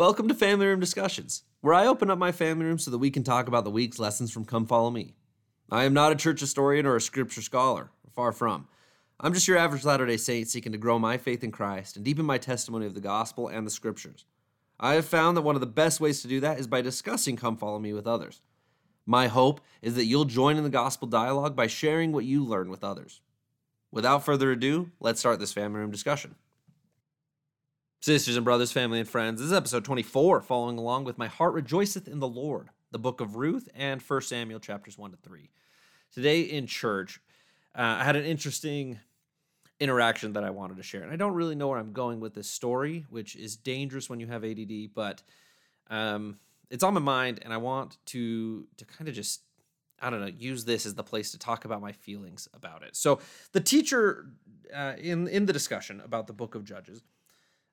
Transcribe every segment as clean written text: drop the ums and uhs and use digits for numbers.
Welcome to Family Room Discussions, where I open up my family room so that we can talk about the week's lessons from Come, Follow Me. I am not a church historian or a scripture scholar, far from. I'm just your average Latter-day Saint seeking to grow my faith in Christ and deepen my testimony of the gospel and the scriptures. I have found that one of the best ways to do that is by discussing Come, Follow Me with others. My hope is that you'll join in the gospel dialogue by sharing what you learn with others. Without further ado, let's start this family room discussion. Sisters and brothers, family and friends, this is episode 24, following along with My Heart Rejoiceth in the Lord, the book of Ruth and 1 Samuel chapters 1 to 3. Today in church, I had an interesting interaction that I wanted to share, and I don't really know where I'm going with this story, which is dangerous when you have ADD, but it's on my mind, and I want to kind of just, use this as the place to talk about my feelings about it. So the teacher in the discussion about the book of Judges,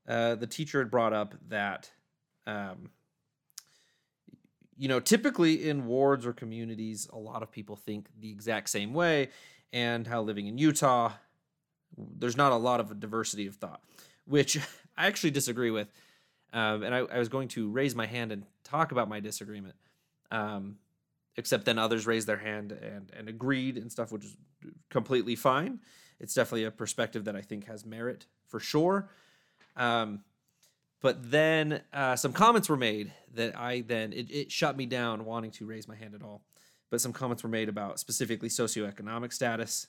the teacher had brought up that, typically in wards or communities, a lot of people think the exact same way, and how living in Utah, there's not a lot of diversity of thought, which I actually disagree with. And I was going to raise my hand and talk about my disagreement, except then others raised their hand and agreed and stuff, which is completely fine. It's definitely a perspective that I think has merit for sure. But then some comments were made that it shut me down wanting to raise my hand at all. But some comments were made about specifically socioeconomic status,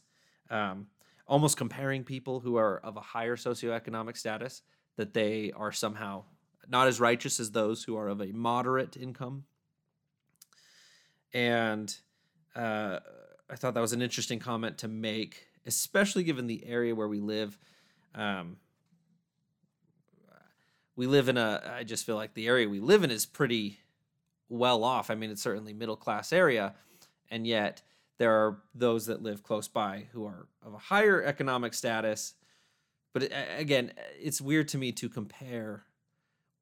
almost comparing people who are of a higher socioeconomic status, that they are somehow not as righteous as those who are of a moderate income. And I thought that was an interesting comment to make, especially given the area where we live. I just feel like the area we live in is pretty well off. I mean, it's certainly middle class area, and yet there are those that live close by who are of a higher economic status. But again, it's weird to me to compare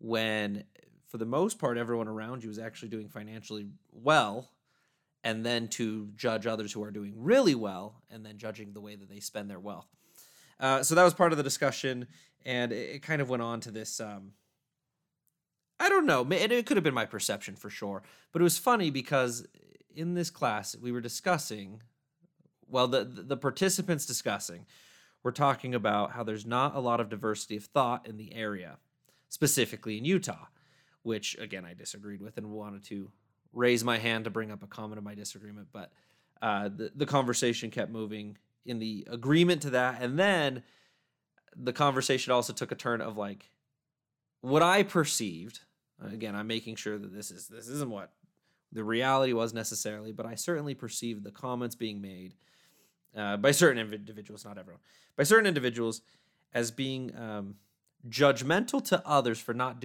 when, for the most part, everyone around you is actually doing financially well, and then to judge others who are doing really well, and then judging the way that they spend their wealth. So that was part of the discussion, and it kind of went on to this, I don't know, it could have been my perception for sure, but it was funny because in this class we were discussing, the participants were talking about how there's not a lot of diversity of thought in the area, specifically in Utah, which, again, I disagreed with and wanted to raise my hand to bring up a comment of my disagreement, but the conversation kept moving in the agreement to that. And then the conversation also took a turn of like what I perceived. Again, I'm making sure that this isn't what the reality was necessarily, but I certainly perceived the comments being made by certain individuals, not everyone, by certain individuals as being judgmental to others for not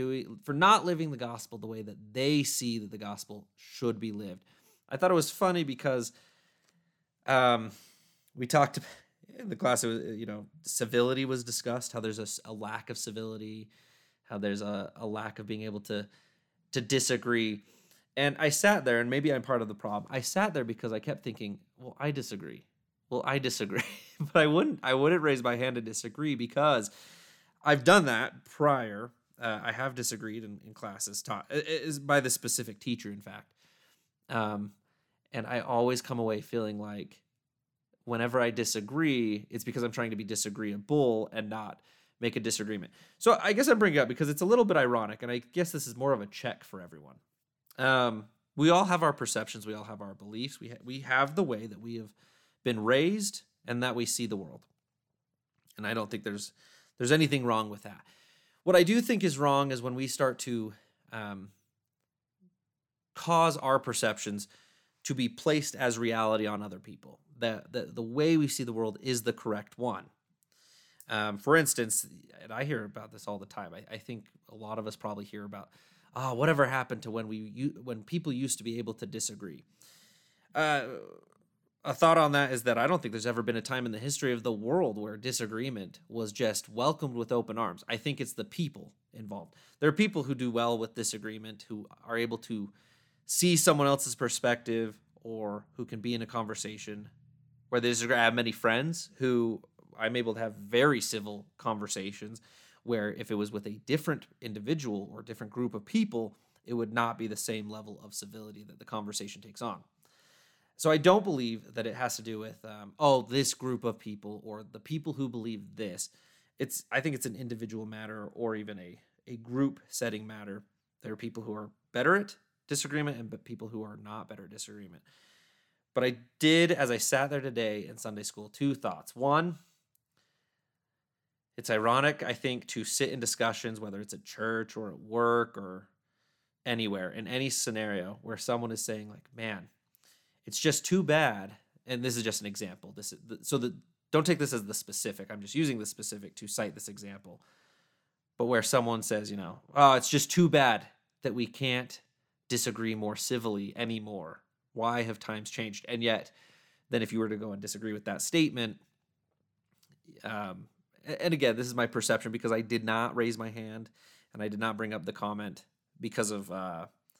living the gospel the way that they see that the gospel should be lived. I thought it was funny because, we talked in the class, civility was discussed, how there's a lack of civility, how there's a lack of being able to disagree. And I sat there, and maybe I'm part of the problem. I sat there because I kept thinking, I disagree. But I wouldn't raise my hand to disagree because I've done that prior. I have disagreed in classes taught by this specific teacher, in fact. And I always come away feeling like, whenever I disagree, it's because I'm trying to be disagreeable and not make a disagreement. So I guess I bring it up because it's a little bit ironic, and I guess this is more of a check for everyone. We all have our perceptions. We all have our beliefs. We have the way that we have been raised and that we see the world. And I don't think there's anything wrong with that. What I do think is wrong is when we start to cause our perceptions to be placed as reality on other people. The way we see the world is the correct one. For instance, and I hear about this all the time. I think a lot of us probably hear about, whatever happened to when people used to be able to disagree. A thought on that is that I don't think there's ever been a time in the history of the world where disagreement was just welcomed with open arms. I think it's the people involved. There are people who do well with disagreement, who are able to see someone else's perspective, or who can be in a conversation where they disagree. I have many friends who I'm able to have very civil conversations where if it was with a different individual or different group of people, it would not be the same level of civility that the conversation takes on. So I don't believe that it has to do with, this group of people or the people who believe this. I think it's an individual matter or even a group setting matter. There are people who are better at disagreement and people who are not better at disagreement. But I did, as I sat there today in Sunday school, two thoughts. One, it's ironic, I think, to sit in discussions, whether it's at church or at work or anywhere, in any scenario where someone is saying, like, man, it's just too bad. And this is just an example. Don't take this as the specific. I'm just using the specific to cite this example. But where someone says, oh, it's just too bad that we can't disagree more civilly anymore. Why have times changed? And yet, then if you were to go and disagree with that statement, and again, this is my perception because I did not raise my hand and I did not bring up the comment because of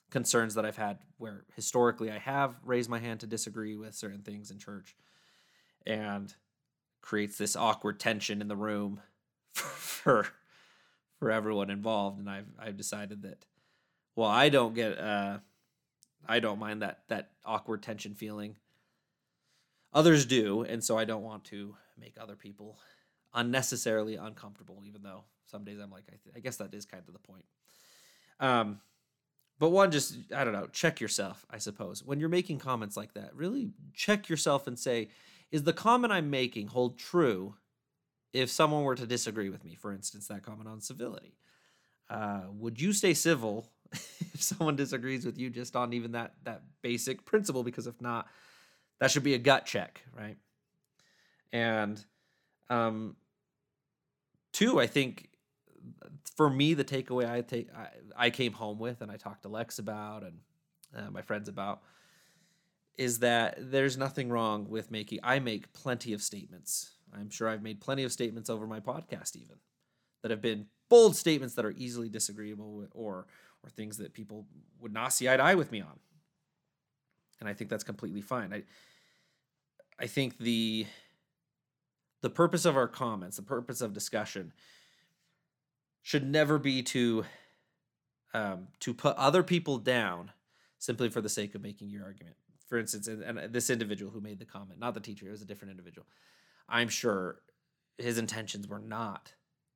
concerns that I've had where historically I have raised my hand to disagree with certain things in church, and creates this awkward tension in the room for everyone involved. And I've decided that, well, I don't get... I don't mind that awkward tension feeling. Others do, and so I don't want to make other people unnecessarily uncomfortable, even though some days I'm like, I guess that is kind of the point. But one, just, I don't know, check yourself, I suppose. When you're making comments like that, really check yourself and say, is the comment I'm making hold true if someone were to disagree with me? For instance, that comment on civility. Would you stay civil if someone disagrees with you just on even that basic principle? Because if not, that should be a gut check, right? And two, I think for me, the takeaway I came home with and I talked to Lex about and my friends about is that there's nothing wrong with making... I make plenty of statements. I'm sure I've made plenty of statements over my podcast even that have been bold statements that are easily disagreeable or things that people would not see eye to eye with me on. And I think that's completely fine. I think the purpose of our comments, the purpose of discussion should never be to put other people down simply for the sake of making your argument. For instance, and this individual who made the comment, not the teacher, it was a different individual. I'm sure his intentions were not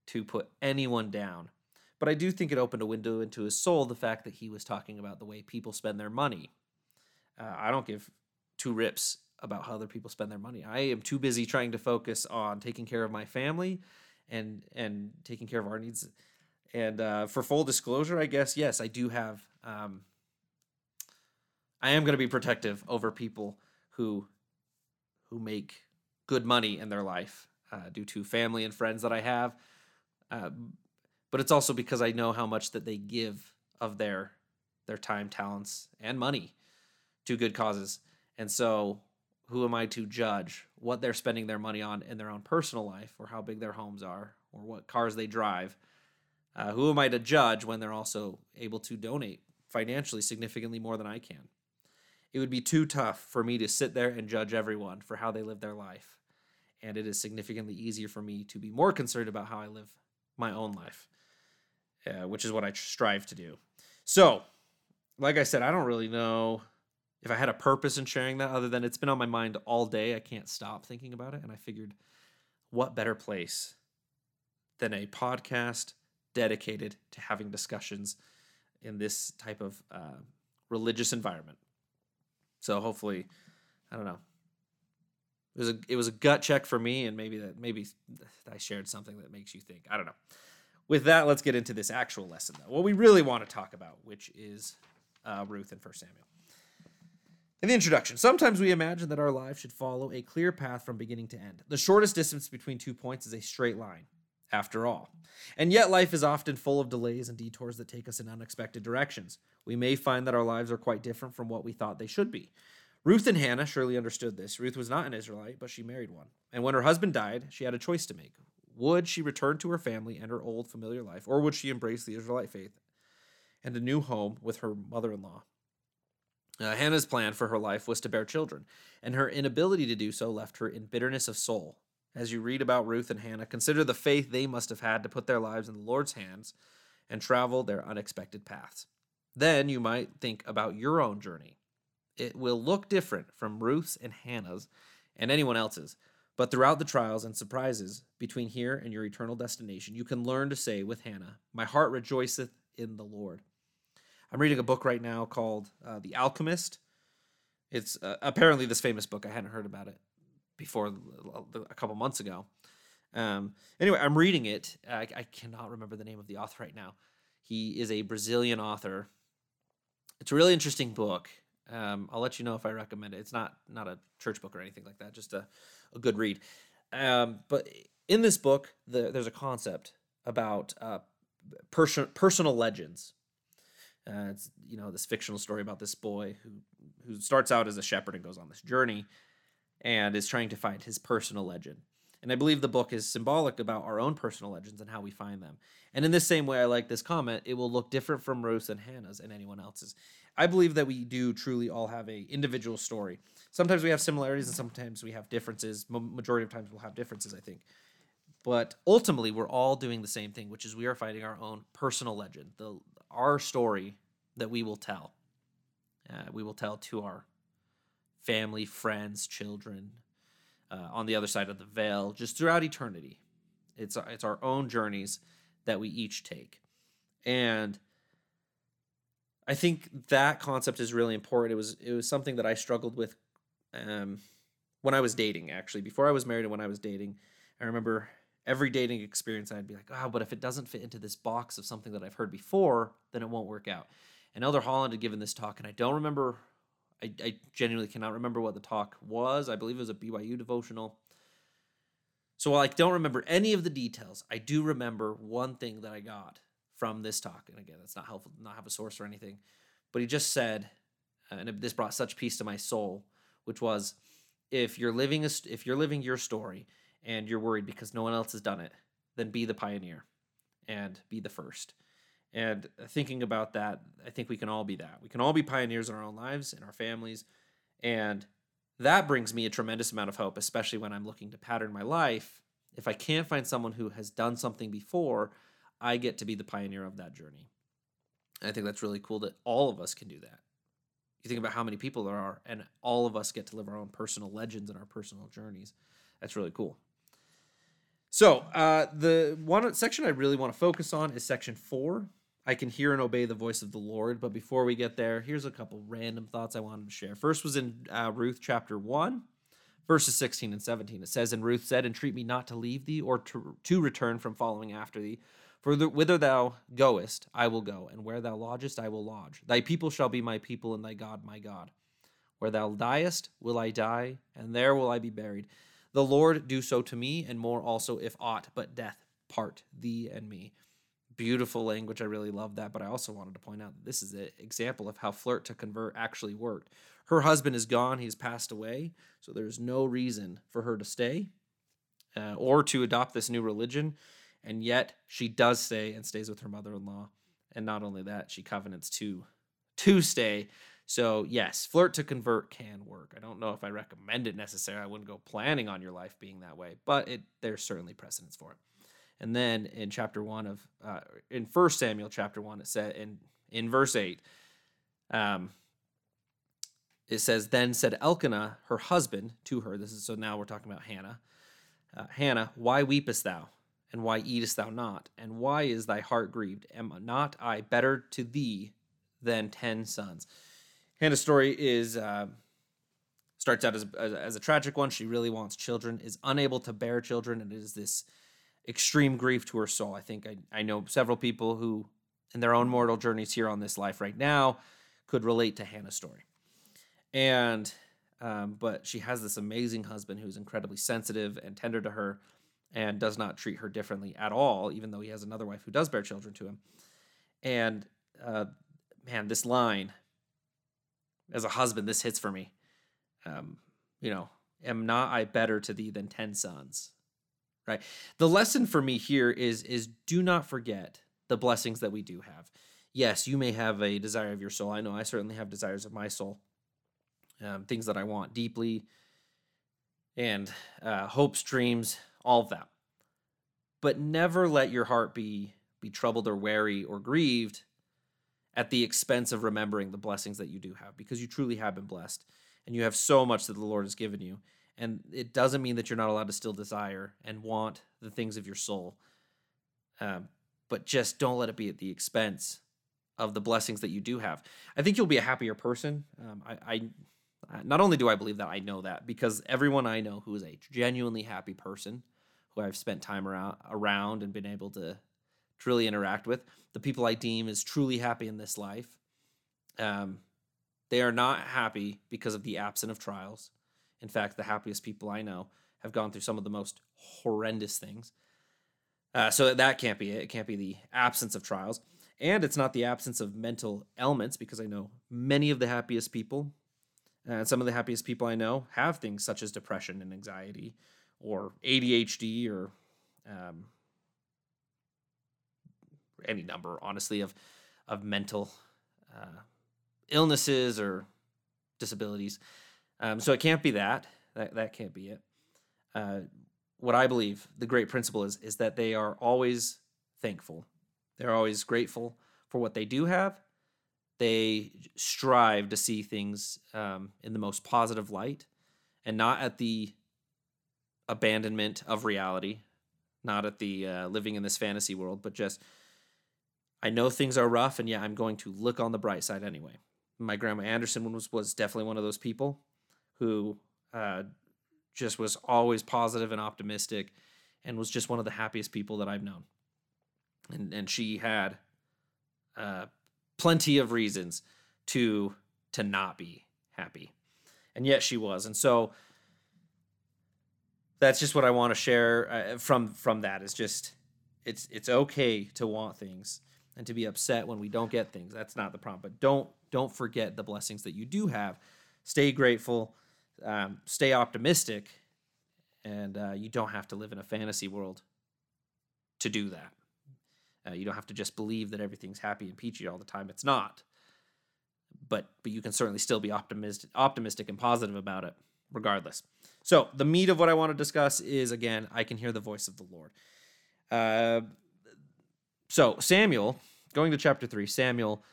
to put anyone down. But I do think it opened a window into his soul, the fact that he was talking about the way people spend their money. I don't give two rips about how other people spend their money. I am too busy trying to focus on taking care of my family and taking care of our needs. And for full disclosure, I guess, yes, I do have... I am going to be protective over people who make good money in their life due to family and friends that I have. But it's also because I know how much that they give of their time, talents, and money to good causes. And so who am I to judge what they're spending their money on in their own personal life or how big their homes are or what cars they drive? Who am I to judge when they're also able to donate financially significantly more than I can? It would be too tough for me to sit there and judge everyone for how they live their life. And it is significantly easier for me to be more concerned about how I live my own life. Which is what I strive to do. So, like I said, I don't really know if I had a purpose in sharing that other than it's been on my mind all day. I can't stop thinking about it. And I figured, what better place than a podcast dedicated to having discussions in this type of religious environment? So hopefully, I don't know. It was a gut check for me, and maybe I shared something that makes you think. I don't know. With that, let's get into this actual lesson, though. What we really want to talk about, which is Ruth and 1 Samuel. In the introduction, sometimes we imagine that our lives should follow a clear path from beginning to end. The shortest distance between two points is a straight line, after all. And yet life is often full of delays and detours that take us in unexpected directions. We may find that our lives are quite different from what we thought they should be. Ruth and Hannah surely understood this. Ruth was not an Israelite, but she married one. And when her husband died, she had a choice to make. Would she return to her family and her old familiar life, or would she embrace the Israelite faith and a new home with her mother-in-law? Hannah's plan for her life was to bear children, and her inability to do so left her in bitterness of soul as you read about Ruth and Hannah, consider the faith they must have had to put their lives in the Lord's hands and travel their unexpected paths. Then you might think about your own journey. It will look different from Ruth's and Hannah's and anyone else's, but throughout the trials and surprises between here and your eternal destination, you can learn to say with Hannah, "My heart rejoiceth in the Lord." I'm reading a book right now called The Alchemist. It's apparently this famous book. I hadn't heard about it before a couple months ago. Anyway, I'm reading it. I cannot remember the name of the author right now. He is a Brazilian author. It's a really interesting book. I'll let you know if I recommend it. It's not a church book or anything like that, just a good read. But in this book, there's a concept about personal legends. It's, you know, this fictional story about this boy who starts out as a shepherd and goes on this journey and is trying to find his personal legend. And I believe the book is symbolic about our own personal legends and how we find them. And in this same way, I like this comment, it will look different from Ruth's and Hannah's and anyone else's. I believe that we do truly all have an individual story. Sometimes we have similarities and sometimes we have differences. Majority of times we'll have differences, I think. But ultimately, we're all doing the same thing, which is we are finding our own personal legend, our story that we will tell. We will tell to our family, friends, children, on the other side of the veil, just throughout eternity. It's our own journeys that we each take. And I think that concept is really important. It was something that I struggled with when I was dating, actually. Before I was married and when I was dating, I remember every dating experience I'd be like, oh, but if it doesn't fit into this box of something that I've heard before, then it won't work out. And Elder Holland had given this talk, and I don't remember... I genuinely cannot remember what the talk was. I believe it was a BYU devotional. So while I don't remember any of the details, I do remember one thing that I got from this talk. And again, that's not helpful to not have a source or anything. But he just said, and this brought such peace to my soul, which was, if you're living your story and you're worried because no one else has done it, then be the pioneer and be the first. And thinking about that, I think we can all be that. We can all be pioneers in our own lives, in our families. And that brings me a tremendous amount of hope, especially when I'm looking to pattern my life. If I can't find someone who has done something before, I get to be the pioneer of that journey. And I think that's really cool that all of us can do that. You think about how many people there are, and all of us get to live our own personal legends and our personal journeys. That's really cool. So the one section I really want to focus on is section 4. I can hear and obey the voice of the Lord. But before we get there, here's a couple random thoughts I wanted to share. First was in Ruth chapter 1, verses 16 and 17. It says, "And Ruth said, Entreat me not to leave thee or to return from following after thee. For whither thou goest, I will go, and where thou lodgest, I will lodge. Thy people shall be my people, and thy God my God. Where thou diest, will I die, and there will I be buried. The Lord do so to me, and more also, if aught but death part thee and me." Beautiful language. I really love that, but I also wanted to point out that this is an example of how flirt to convert actually worked. Her husband is gone. He's passed away, so there's no reason for her to stay or to adopt this new religion, and yet she does stay and stays with her mother-in-law, and not only that, she covenants to stay. So yes, flirt to convert can work. I don't know if I recommend it necessarily. I wouldn't go planning on your life being that way, but there's certainly precedence for it. And then in chapter 1 of, in 1 Samuel chapter 1, it said in verse 8, it says, "Then said Elkanah, her husband, to her," so now we're talking about Hannah, "Hannah, why weepest thou? And why eatest thou not? And why is thy heart grieved? Am not I better to thee than 10 sons? Hannah's story is... starts out as a tragic one. She really wants children, is unable to bear children, and it is this extreme grief to her soul. I think I know several people who, in their own mortal journeys here on this life right now, could relate to Hannah's story. And, but she has this amazing husband who's incredibly sensitive and tender to her and does not treat her differently at all, even though he has another wife who does bear children to him. And, man, this line, as a husband, this hits for me. Am not I better to thee than 10 sons? Right. The lesson for me here is do not forget the blessings that we do have. Yes, you may have a desire of your soul. I know I certainly have desires of my soul, things that I want deeply. and hopes, dreams, all of that. But never let your heart be troubled or wary or grieved at the expense of remembering the blessings that you do have, because you truly have been blessed, and you have so much that the Lord has given you. And it doesn't mean that you're not allowed to still desire and want the things of your soul. But just don't let it be at the expense of the blessings that you do have. I think you'll be a happier person. I not only do I believe that, I know that, because everyone I know who is a genuinely happy person, who I've spent time around and been able to truly interact with, the people I deem as truly happy in this life, they are not happy because of the absence of trials. In fact, the happiest people I know have gone through some of the most horrendous things. So that can't be it. It can't be the absence of trials. And it's not the absence of mental ailments, because I know many of the happiest people, and some of the happiest people I know have things such as depression and anxiety or ADHD or any number, honestly, of mental illnesses or disabilities. So it can't be that. That can't be it. What I believe the great principle is that they are always thankful. They're always grateful for what they do have. They strive to see things in the most positive light, and not at the abandonment of reality, not at the living in this fantasy world, but just, I know things are rough, and yeah, I'm going to look on the bright side anyway. My Grandma Anderson was definitely one of those people who just was always positive and optimistic, and was just one of the happiest people that I've known. And she had plenty of reasons to not be happy, and yet she was. And so that's just what I want to share from that. Is just it's okay to want things and to be upset when we don't get things. That's not the problem. But don't forget the blessings that you do have. Stay grateful. Stay optimistic, and you don't have to live in a fantasy world to do that. You don't have to just believe that everything's happy and peachy all the time. It's not. But you can certainly still be optimistic and positive about it, regardless. So the meat of what I want to discuss is, again, I can hear the voice of the Lord. So Samuel, going to chapter 3, Samuel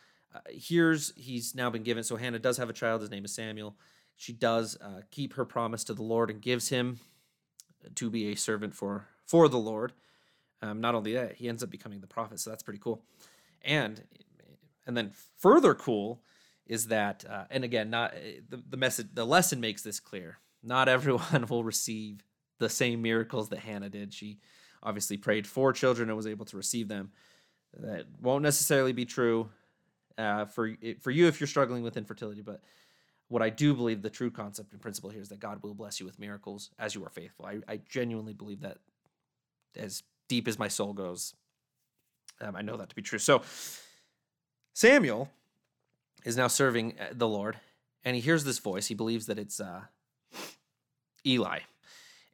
he's now been given. So Hannah does have a child. His name is Samuel. She does keep her promise to the Lord and gives him to be a servant for the Lord. Not only that, he ends up becoming the prophet, so that's pretty cool. And then further cool is that, and again, not the message, the lesson makes this clear. Not everyone will receive the same miracles that Hannah did. She obviously prayed for children and was able to receive them. That won't necessarily be true for you if you're struggling with infertility, but what I do believe the true concept and principle here is that God will bless you with miracles as you are faithful. I genuinely believe that as deep as my soul goes. I know that to be true. So Samuel is now serving the Lord, and he hears this voice. He believes that it's Eli.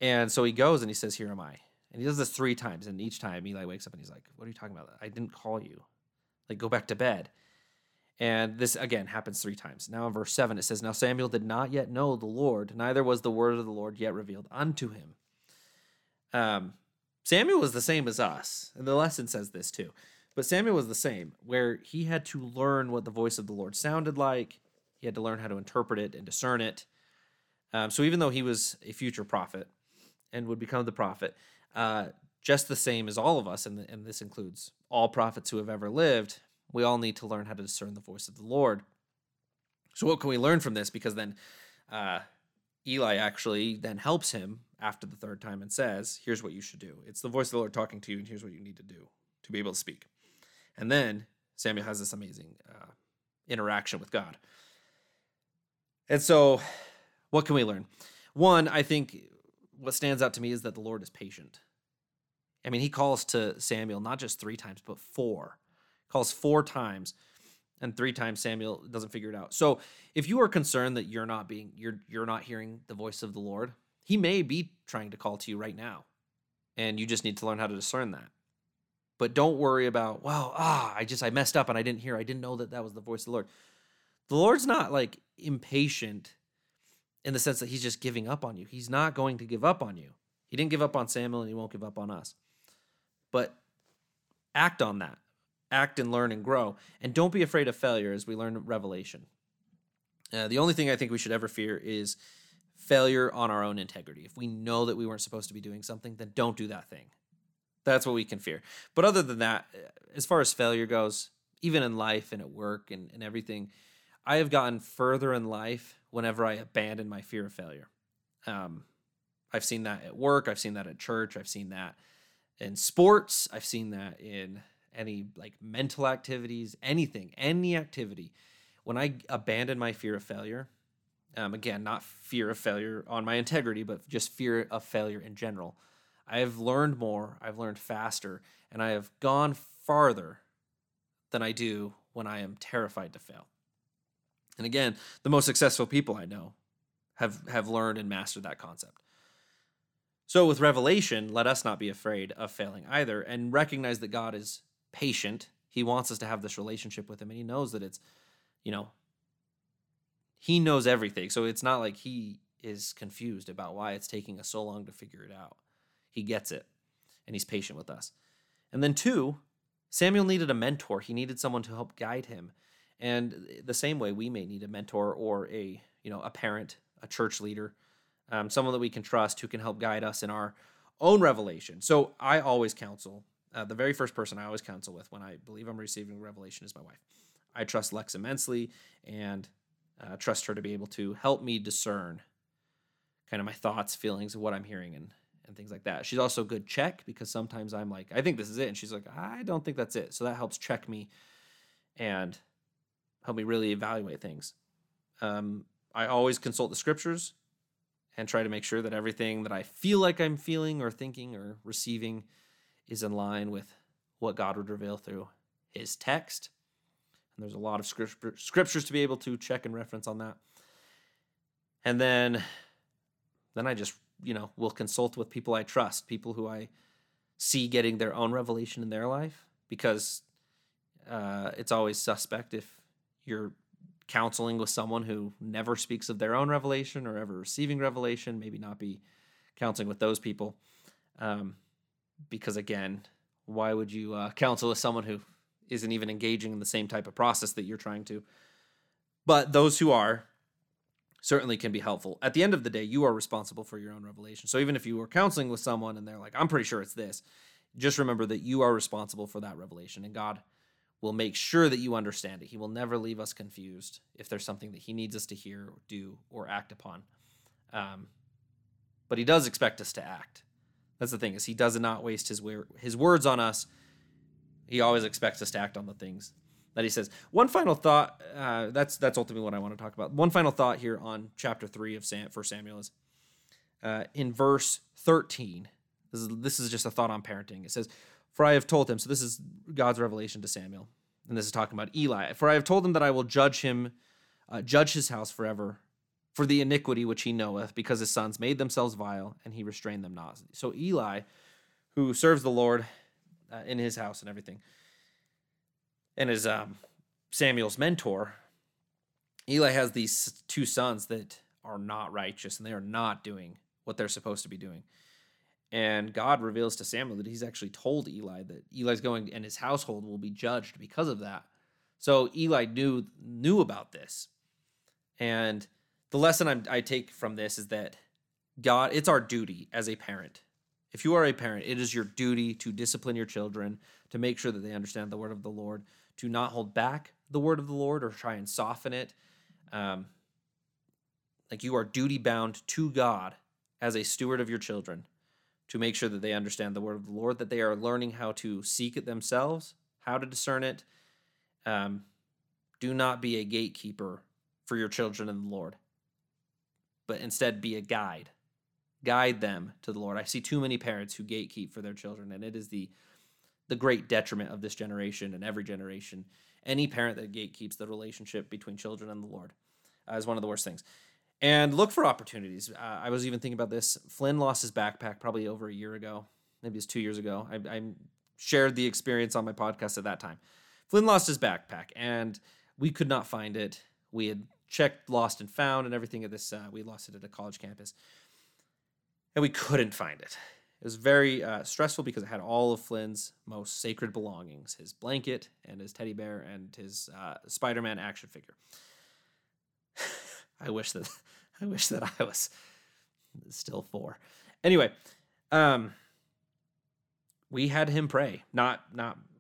And so he goes and he says, "Here am I." And he does this 3 times, and each time Eli wakes up and he's like, "What are you talking about? I didn't call you. Like, go back to bed." And this, again, happens 3 times. Now in verse 7, it says, "Now Samuel did not yet know the Lord, neither was the word of the Lord yet revealed unto him." Samuel was the same as us, and the lesson says this too. But Samuel was the same, where he had to learn what the voice of the Lord sounded like. He had to learn how to interpret it and discern it. So even though he was a future prophet and would become the prophet, just the same as all of us, and this includes all prophets who have ever lived, we all need to learn how to discern the voice of the Lord. So what can we learn from this? Because then Eli actually then helps him after the 3rd time and says, "Here's what you should do. It's the voice of the Lord talking to you, and here's what you need to do to be able to speak." And then Samuel has this amazing interaction with God. And so what can we learn? One, I think what stands out to me is that the Lord is patient. I mean, he calls to Samuel not just 3 times, but 4. He calls 4 times, and 3 times Samuel doesn't figure it out. So if you are concerned that you're not hearing the voice of the Lord, he may be trying to call to you right now, and you just need to learn how to discern that. But don't worry about, I messed up and I didn't know that was the voice of the Lord. The Lord's not like impatient in the sense that he's just giving up on you. He's not going to give up on you. He didn't give up on Samuel, and he won't give up on us. But act on that. Act and learn and grow. And don't be afraid of failure, as we learn in Revelation. The only thing I think we should ever fear is failure on our own integrity. If we know that we weren't supposed to be doing something, then don't do that thing. That's what we can fear. But other than that, as far as failure goes, even in life and at work and everything, I have gotten further in life whenever I abandon my fear of failure. I've seen that at work. I've seen that at church. I've seen that in sports. I've seen that in any like mental activities, anything, any activity. When I abandon my fear of failure, again, not fear of failure on my integrity, but just fear of failure in general, I have learned more, I've learned faster, and I have gone farther than I do when I am terrified to fail. And again, the most successful people I know have learned and mastered that concept. So with Revelation, let us not be afraid of failing either, and recognize that God is patient. He wants us to have this relationship with him, and he knows that it's, you know, he knows everything. So it's not like he is confused about why it's taking us so long to figure it out. He gets it, and he's patient with us. And then 2, Samuel needed a mentor. He needed someone to help guide him. And the same way we may need a mentor or a, you know, a parent, a church leader, someone that we can trust who can help guide us in our own revelation. So I always counsel, the very first person I always counsel with when I believe I'm receiving revelation is my wife. I trust Lex immensely and trust her to be able to help me discern kind of my thoughts, feelings, what I'm hearing and things like that. She's also a good check because sometimes I'm like, I think this is it. And she's like, I don't think that's it. So that helps check me and help me really evaluate things. I always consult the scriptures and try to make sure that everything that I feel like I'm feeling or thinking or receiving is in line with what God would reveal through his text. And there's a lot of scriptures to be able to check and reference on that. And then I just, you know, will consult with people I trust, people who I see getting their own revelation in their life, because it's always suspect if you're counseling with someone who never speaks of their own revelation or ever receiving revelation, maybe not be counseling with those people. Because again, why would you counsel with someone who isn't even engaging in the same type of process that you're trying to? But those who are certainly can be helpful. At the end of the day, you are responsible for your own revelation. So even if you were counseling with someone and they're like, I'm pretty sure it's this, just remember that you are responsible for that revelation, and God will make sure that you understand it. He will never leave us confused if there's something that he needs us to hear, or do, or act upon. But he does expect us to act. That's the thing, is he does not waste his words on us. He always expects us to act on the things that he says. One final thought, that's ultimately what I want to talk about. One final thought here on chapter 3 of 1 Samuel is in verse 13. This is just a thought on parenting. It says, for I have told him, so this is God's revelation to Samuel, and this is talking about Eli. For I have told him that I will judge him, judge his house forever for the iniquity which he knoweth, because his sons made themselves vile, and he restrained them not. So Eli, who serves the Lord in his house and everything, and is Samuel's mentor, Eli has these 2 sons that are not righteous, and they are not doing what they're supposed to be doing. And God reveals to Samuel that he's actually told Eli that Eli's going, and his household will be judged because of that. So Eli knew about this. And the lesson I take from this is that God, it's our duty as a parent. If you are a parent, it is your duty to discipline your children, to make sure that they understand the word of the Lord, to not hold back the word of the Lord or try and soften it. Like, you are duty-bound to God as a steward of your children to make sure that they understand the word of the Lord, that they are learning how to seek it themselves, how to discern it. Do not be a gatekeeper for your children in the Lord, but instead be a guide. Guide them to the Lord. I see too many parents who gatekeep for their children, and it is the great detriment of this generation and every generation. Any parent that gatekeeps the relationship between children and the Lord is one of the worst things. And look for opportunities. I was even thinking about this. Flynn lost his backpack probably over a year ago. Maybe it was 2 years ago. I shared the experience on my podcast at that time. Flynn lost his backpack, and we could not find it. We had checked lost and found and everything at this, we lost it at a college campus, and we couldn't find it. It was very stressful because it had all of Flynn's most sacred belongings, his blanket and his teddy bear and his Spider-Man action figure. I wish that I was still 4. Anyway, we had him pray, not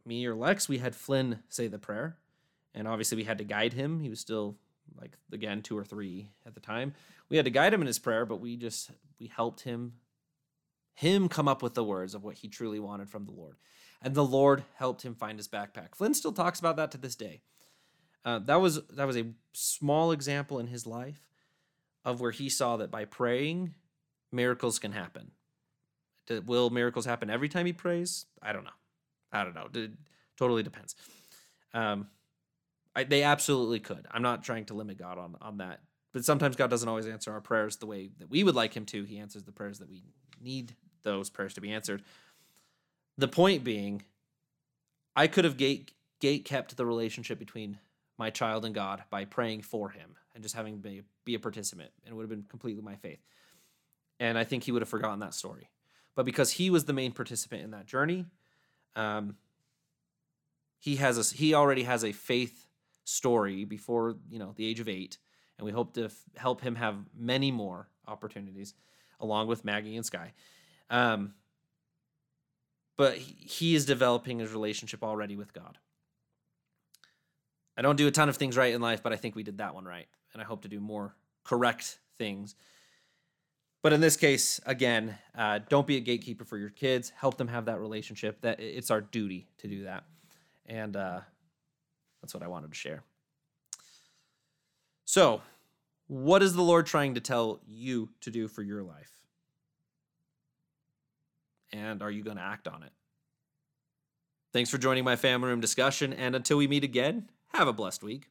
me or Lex. We had Flynn say the prayer, and obviously we had to guide him. He was still, like, again, 2 or 3 at the time. We had to guide him in his prayer, but we helped him come up with the words of what he truly wanted from the Lord. And the Lord helped him find his backpack. Flynn still talks about that to this day. That was a small example in his life of where he saw that by praying, miracles can happen. Will miracles happen every time he prays? I don't know. It totally depends. They absolutely could. I'm not trying to limit God on that. But sometimes God doesn't always answer our prayers the way that we would like him to. He answers the prayers that we need those prayers to be answered. The point being, I could have gate kept the relationship between my child and God by praying for him and just having him be a participant, and it would have been completely my faith. And I think he would have forgotten that story. But because he was the main participant in that journey, he already has a faith story before, the age of 8, and we hope to help him have many more opportunities, along with Maggie and Sky. But he is developing his relationship already with God. I don't do a ton of things right in life, but I think we did that one right, and I hope to do more correct things. But in this case, again, don't be a gatekeeper for your kids. Help them have that relationship. That it's our duty to do that, and that's what I wanted to share. So, what is the Lord trying to tell you to do for your life? And are you going to act on it? Thanks for joining my family room discussion, and until we meet again, have a blessed week.